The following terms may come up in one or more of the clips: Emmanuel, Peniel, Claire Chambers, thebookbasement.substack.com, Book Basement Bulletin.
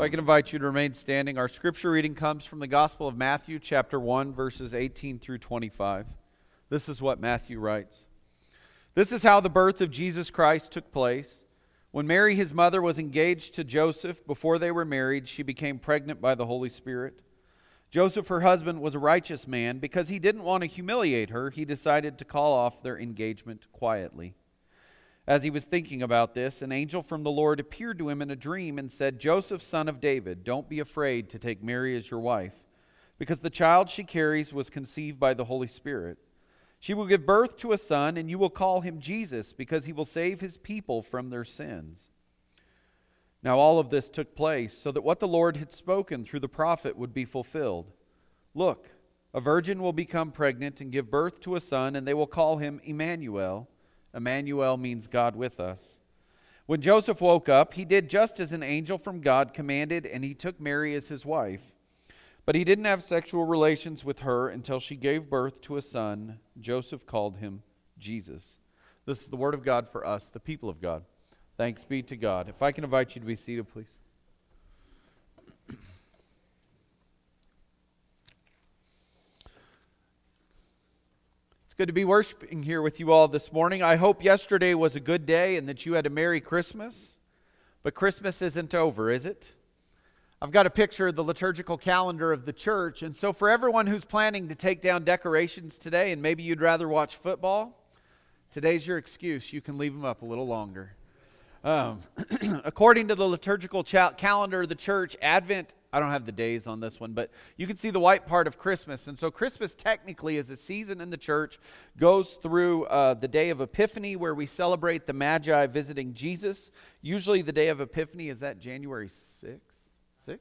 If I can invite you to remain standing, our scripture reading comes from the Gospel of Matthew, chapter 1, verses 18 through 25. This is what Matthew writes. This is how the birth of Jesus Christ took place. When Mary, his mother, was engaged to Joseph, before they were married, she became pregnant by the Holy Spirit. Joseph, her husband, was a righteous man. Because he didn't want to humiliate her, he decided to call off their engagement quietly. As he was thinking about this, an angel from the Lord appeared to him in a dream and said, Joseph, son of David, don't be afraid to take Mary as your wife, because the child she carries was conceived by the Holy Spirit. She will give birth to a son, and you will call him Jesus, because he will save his people from their sins. Now all of this took place so that what the Lord had spoken through the prophet would be fulfilled. Look, a virgin will become pregnant and give birth to a son, and they will call him Emmanuel. Emmanuel means God with us. When Joseph woke up, he did just as an angel from God commanded, and he took Mary as his wife. But he didn't have sexual relations with her until she gave birth to a son. Joseph called him Jesus. This is the word of God for us, the people of God. Thanks be to God. If I can invite you to be seated, please. Good to be worshiping here with you all this morning. I hope yesterday was a good day and that you had a Merry Christmas. But Christmas isn't over, is it? I've got a picture of the liturgical calendar of the church. And so for everyone who's planning to take down decorations today and maybe you'd rather watch football, today's your excuse. You can leave them up a little longer. According to the liturgical calendar of the church, Advent, I don't have the days on this one, but you can see the white part of Christmas. And so Christmas technically is a season in the church, goes through the day of Epiphany where we celebrate the Magi visiting Jesus. Usually the day of Epiphany, is that January 6th? 6th?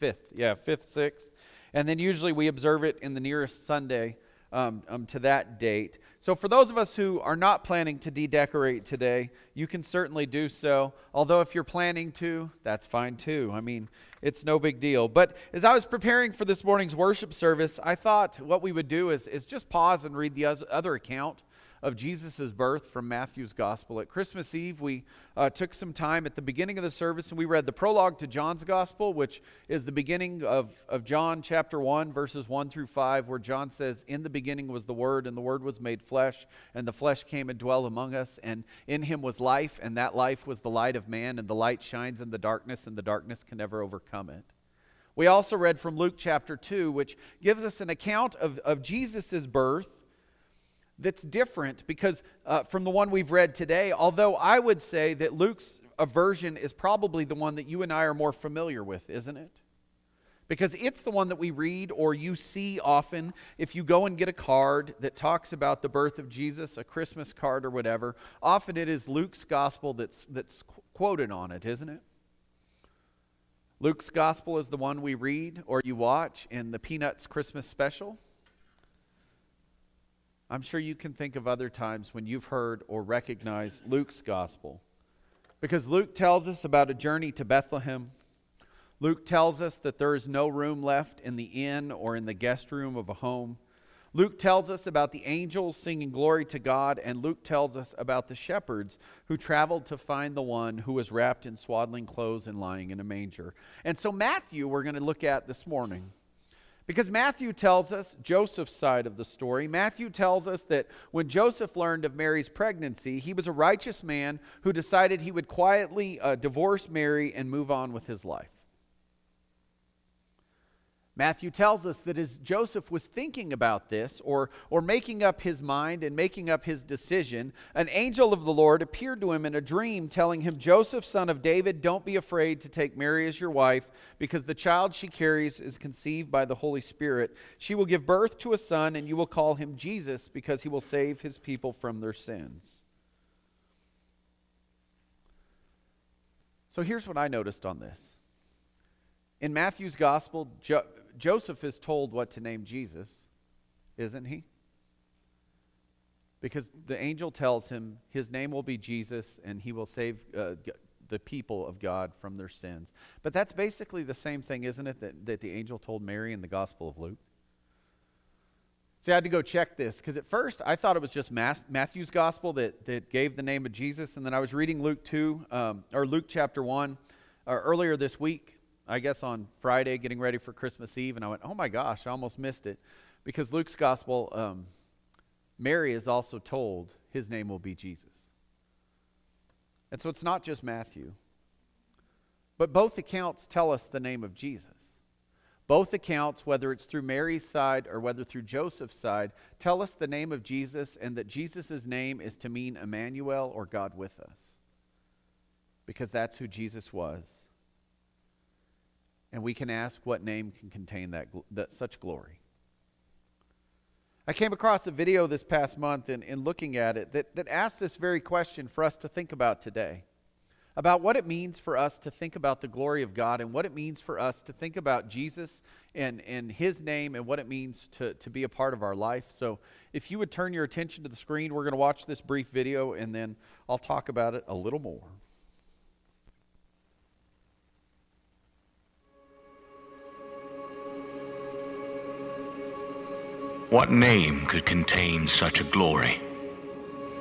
5th, yeah, 5th, 6th. And then usually we observe it in the nearest Sunday to that date. So for those of us who are not planning to de-decorate today, you can certainly do so. Although if you're planning to, that's fine too. I mean, it's no big deal. But as I was preparing for this morning's worship service, I thought what we would do is just pause and read the other account of Jesus' birth from Matthew's Gospel. At Christmas Eve, we took some time at the beginning of the service and we read the prologue to John's Gospel, which is the beginning of John chapter 1, verses 1 through 5, where John says, in the beginning was the Word, and the Word was made flesh, and the flesh came and dwelt among us, and in him was life, and that life was the light of man, and the light shines in the darkness, and the darkness can never overcome it. We also read from Luke chapter 2, which gives us an account of Jesus' birth, that's different because from the one we've read today, although I would say that Luke's version is probably the one that you and I are more familiar with, isn't it? Because it's the one that we read or you see often if you go and get a card that talks about the birth of Jesus, a Christmas card or whatever. Often it is Luke's gospel that's quoted on it, isn't it? Luke's gospel is the one we read or you watch in the Peanuts Christmas special. I'm sure you can think of other times when you've heard or recognized Luke's gospel. Because Luke tells us about a journey to Bethlehem. Luke tells us that there is no room left in the inn or in the guest room of a home. Luke tells us about the angels singing glory to God. And Luke tells us about the shepherds who traveled to find the one who was wrapped in swaddling clothes and lying in a manger. And so Matthew, we're going to look at this morning. Because Matthew tells us Joseph's side of the story. Matthew tells us that when Joseph learned of Mary's pregnancy, he was a righteous man who decided he would quietly divorce Mary and move on with his life. Matthew tells us that as Joseph was thinking about this or making up his mind and making up his decision, an angel of the Lord appeared to him in a dream telling him, Joseph, son of David, don't be afraid to take Mary as your wife because the child she carries is conceived by the Holy Spirit. She will give birth to a son and you will call him Jesus because he will save his people from their sins. So here's what I noticed on this. In Matthew's Gospel, Joseph is told what to name Jesus, isn't he? Because the angel tells him his name will be Jesus and he will save the people of God from their sins. But that's basically the same thing, isn't it, that the angel told Mary in the Gospel of Luke? See, I had to go check this because at first I thought it was just Matthew's Gospel that gave the name of Jesus. And then I was reading Luke chapter 1 earlier this week. I guess on Friday, getting ready for Christmas Eve, and I went, oh my gosh, I almost missed it. Because Luke's gospel, Mary is also told his name will be Jesus. And so it's not just Matthew. But both accounts tell us the name of Jesus. Both accounts, whether it's through Mary's side or whether through Joseph's side, tell us the name of Jesus and that Jesus' name is to mean Emmanuel or God with us. Because that's who Jesus was. And we can ask what name can contain that such glory. I came across a video this past month in looking at it that asked this very question for us to think about today. About what it means for us to think about the glory of God and what it means for us to think about Jesus and His name and what it means to be a part of our life. So if you would turn your attention to the screen, we're going to watch this brief video and then I'll talk about it a little more. What name could contain such a glory?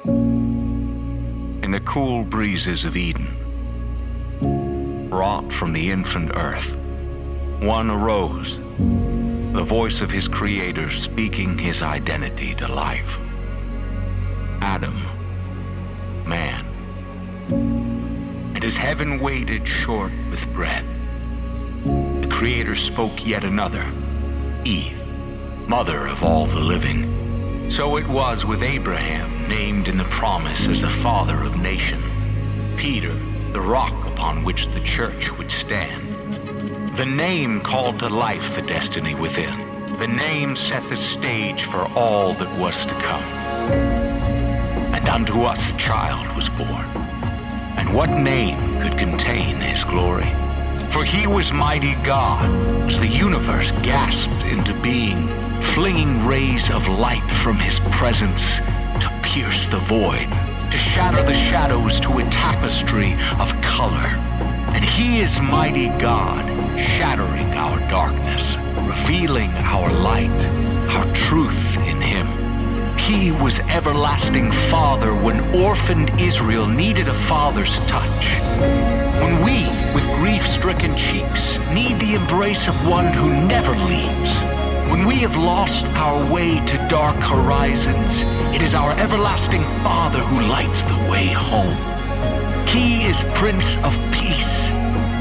In the cool breezes of Eden, wrought from the infant earth, one arose, the voice of his creator speaking his identity to life. Adam, man. And as heaven waited short with breath, the creator spoke yet another, Eve, mother of all the living. So it was with Abraham, named in the promise as the father of nations. Peter, the rock upon which the church would stand. The name called to life the destiny within. The name set the stage for all that was to come. And unto us a child was born. And what name could contain his glory? For he was mighty God, as the universe gasped into being, flinging rays of light from his presence to pierce the void, to shatter the shadows to a tapestry of color. And he is mighty God, shattering our darkness, revealing our light, our truth in him. He was everlasting Father when orphaned Israel needed a father's touch. When we, with grief-stricken cheeks, need the embrace of one who never leaves. When we have lost our way to dark horizons, it is our everlasting Father who lights the way home. He is Prince of Peace.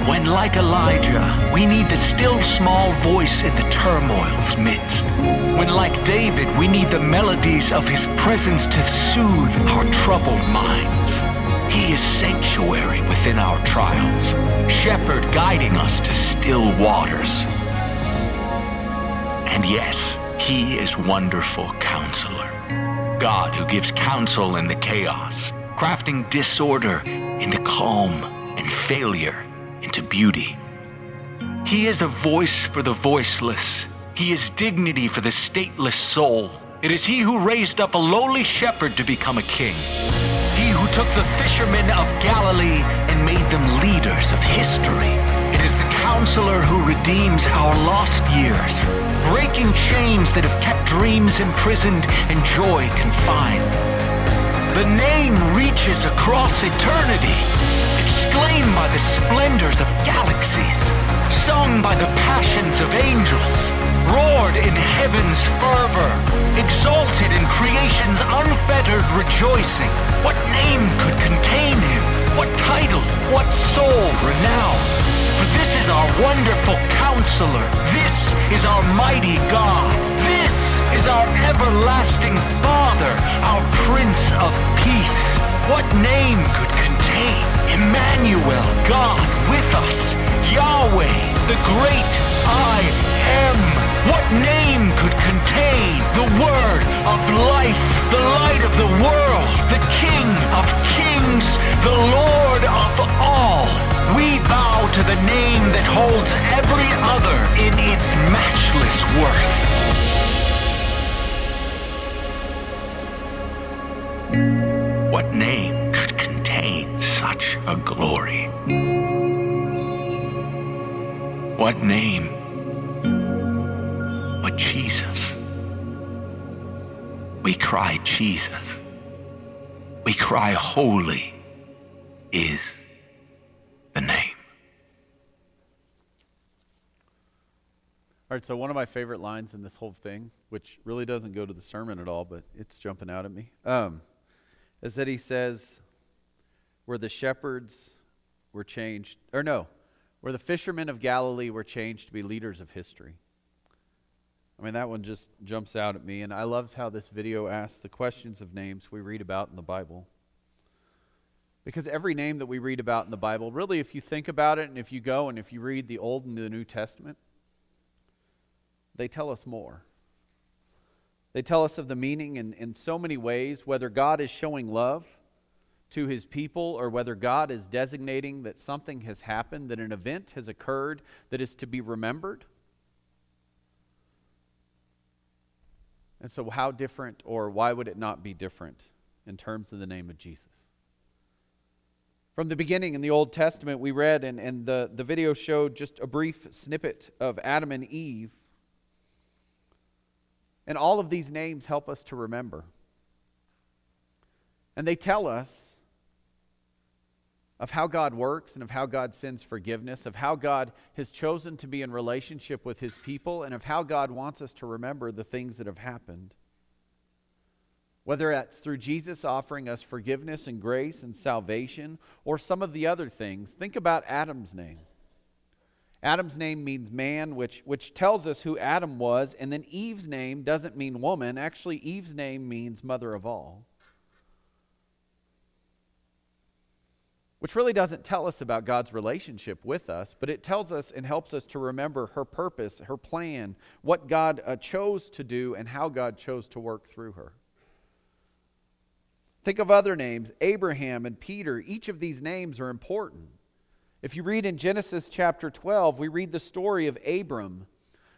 When, like Elijah, we need the still small voice in the turmoil's midst. When, like David, we need the melodies of his presence to soothe our troubled minds. He is sanctuary within our trials, shepherd guiding us to still waters. And yes, he is wonderful counselor. God who gives counsel in the chaos, crafting disorder into calm and failure into beauty. He is a voice for the voiceless. He is dignity for the stateless soul. It is he who raised up a lowly shepherd to become a king. He who took the fishermen of Galilee and made them leaders of history. It is the counselor who redeems our lost years, breaking chains that have kept dreams imprisoned and joy confined. The name reaches across eternity. Exclaimed by the splendors of galaxies, sung by the passions of angels, roared in heaven's fervor, exalted in creation's unfettered rejoicing. What name could contain him? What title? What soul renown? For this is our wonderful counselor. This is our mighty God. This is our everlasting Father, our Prince of Peace. What name could contain Emmanuel, God with us, Yahweh, the great I am. What name could contain the word of life, the light of the world, the King of kings, the Lord of all? We bow to the name that holds every other in its matchless worth. What name could contain such a glory? What name but Jesus? We cry Jesus. We cry holy is the name. All right, so one of my favorite lines in this whole thing, which really doesn't go to the sermon at all, but it's jumping out at me, is that he says, where the shepherds were changed, or no, where the fishermen of Galilee were changed to be leaders of history. I mean, that one just jumps out at me, and I loved how this video asks the questions of names we read about in the Bible. Because every name that we read about in the Bible, really, if you think about it, and if you go and if you read the Old and the New Testament, they tell us more. They tell us of the meaning in so many ways, whether God is showing love to his people or whether God is designating that something has happened, that an event has occurred that is to be remembered. And so how different, or why would it not be different in terms of the name of Jesus? From the beginning in the Old Testament, we read, and the video showed just a brief snippet of Adam and Eve. And all of these names help us to remember. And they tell us of how God works and of how God sends forgiveness, of how God has chosen to be in relationship with his people, and of how God wants us to remember the things that have happened. Whether that's through Jesus offering us forgiveness and grace and salvation, or some of the other things. Think about Adam's name. Adam's name means man, which tells us who Adam was, and then Eve's name doesn't mean woman. Actually, Eve's name means mother of all. Which really doesn't tell us about God's relationship with us, but it tells us and helps us to remember her purpose, her plan, what God chose to do, and how God chose to work through her. Think of other names, Abraham and Peter. Each of these names are important. If you read in Genesis chapter 12, we read the story of Abram,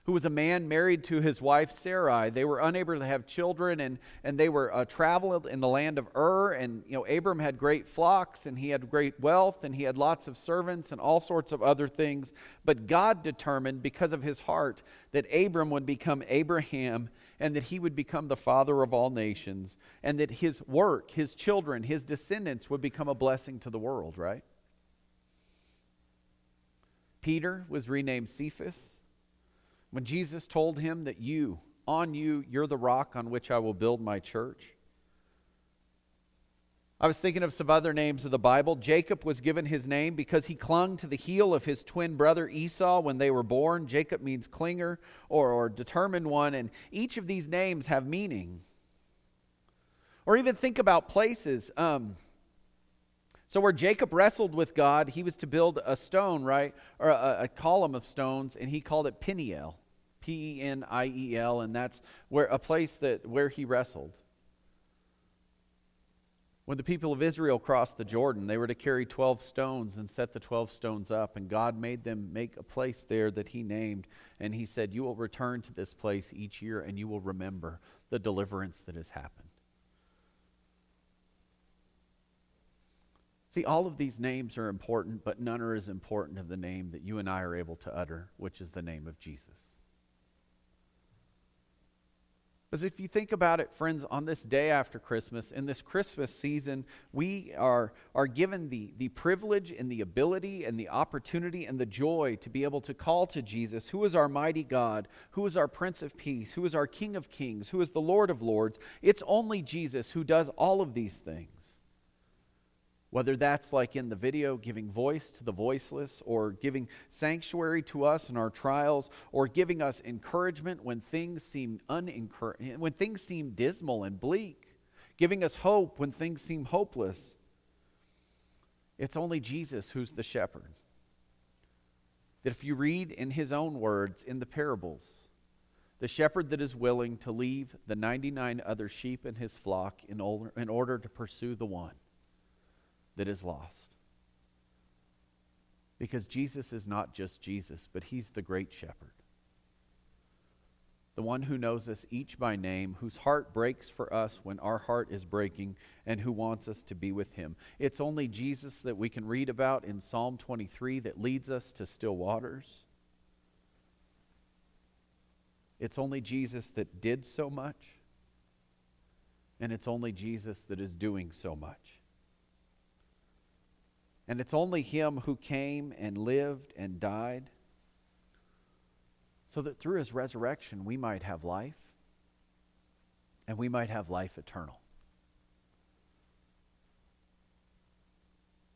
who was a man married to his wife Sarai. They were unable to have children, and they were traveled in the land of Ur. And you know, Abram had great flocks, and he had great wealth, and he had lots of servants, and all sorts of other things. But God determined, because of his heart, that Abram would become Abraham, and that he would become the father of all nations, and that his work, his children, his descendants would become a blessing to the world, right? Peter was renamed Cephas. When Jesus told him that you're the rock on which I will build my church. I was thinking of some other names of the Bible. Jacob was given his name because he clung to the heel of his twin brother Esau when they were born. Jacob means clinger or determined one, and each of these names have meaning. Or even think about places. So where Jacob wrestled with God, he was to build a stone, right, or a column of stones, and he called it Peniel, P-E-N-I-E-L, and that's where a place where he wrestled. When the people of Israel crossed the Jordan, they were to carry 12 stones and set the 12 stones up, and God made them make a place there that he named, and he said, you will return to this place each year, and you will remember the deliverance that has happened. See, all of these names are important, but none are as important of the name that you and I are able to utter, which is the name of Jesus. Because if you think about it, friends, on this day after Christmas, in this Christmas season, we are given the privilege and the ability and the opportunity and the joy to be able to call to Jesus, who is our mighty God, who is our Prince of Peace, who is our King of Kings, who is the Lord of Lords. It's only Jesus who does all of these things. Whether that's like in the video, giving voice to the voiceless, or giving sanctuary to us in our trials, or giving us encouragement when things seem dismal and bleak, giving us hope when things seem hopeless. It's only Jesus who's the shepherd. That if you read in his own words in the parables, the shepherd that is willing to leave the 99 other sheep in his flock in order to pursue the one that is lost. Because Jesus is not just Jesus, but he's the great shepherd. The one who knows us each by name, whose heart breaks for us when our heart is breaking, and who wants us to be with him. It's only Jesus that we can read about in Psalm 23 that leads us to still waters. It's only Jesus that did so much, and it's only Jesus that is doing so much. And it's only him who came and lived and died so that through his resurrection we might have life, and we might have life eternal.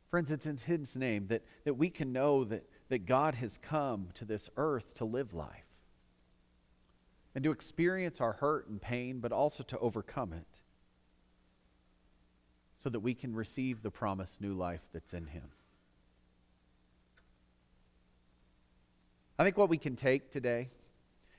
Friends, it's in his name that we can know that God has come to this earth to live life and to experience our hurt and pain, but also to overcome it so that we can receive the promised new life that's in him. I think what we can take today,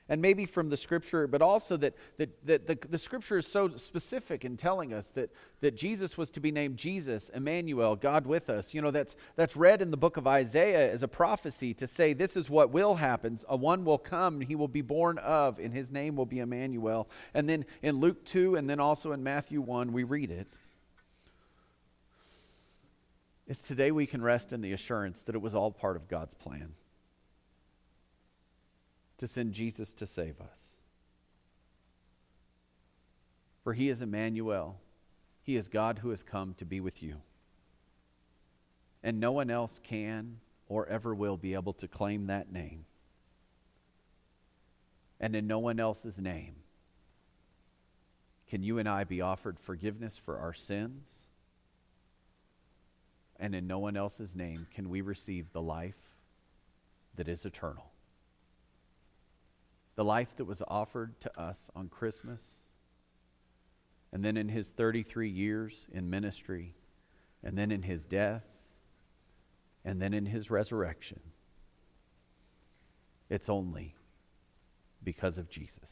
and maybe from the Scripture, but also that the Scripture is so specific in telling us that Jesus was to be named Jesus, Emmanuel, God with us. You know, that's read in the book of Isaiah as a prophecy to say this is what will happen. A one will come, he will be born of, and his name will be Emmanuel. And then in Luke 2 and then also in Matthew 1, we read it. It's today we can rest in the assurance that it was all part of God's plan to send Jesus to save us. For he is Emmanuel. He is God who has come to be with you. And no one else can or ever will be able to claim that name. And in no one else's name can you and I be offered forgiveness for our sins. And in no one else's name can we receive the life that is eternal. The life that was offered to us on Christmas, and then in his 33 years in ministry, and then in his death, and then in his resurrection. It's only because of Jesus.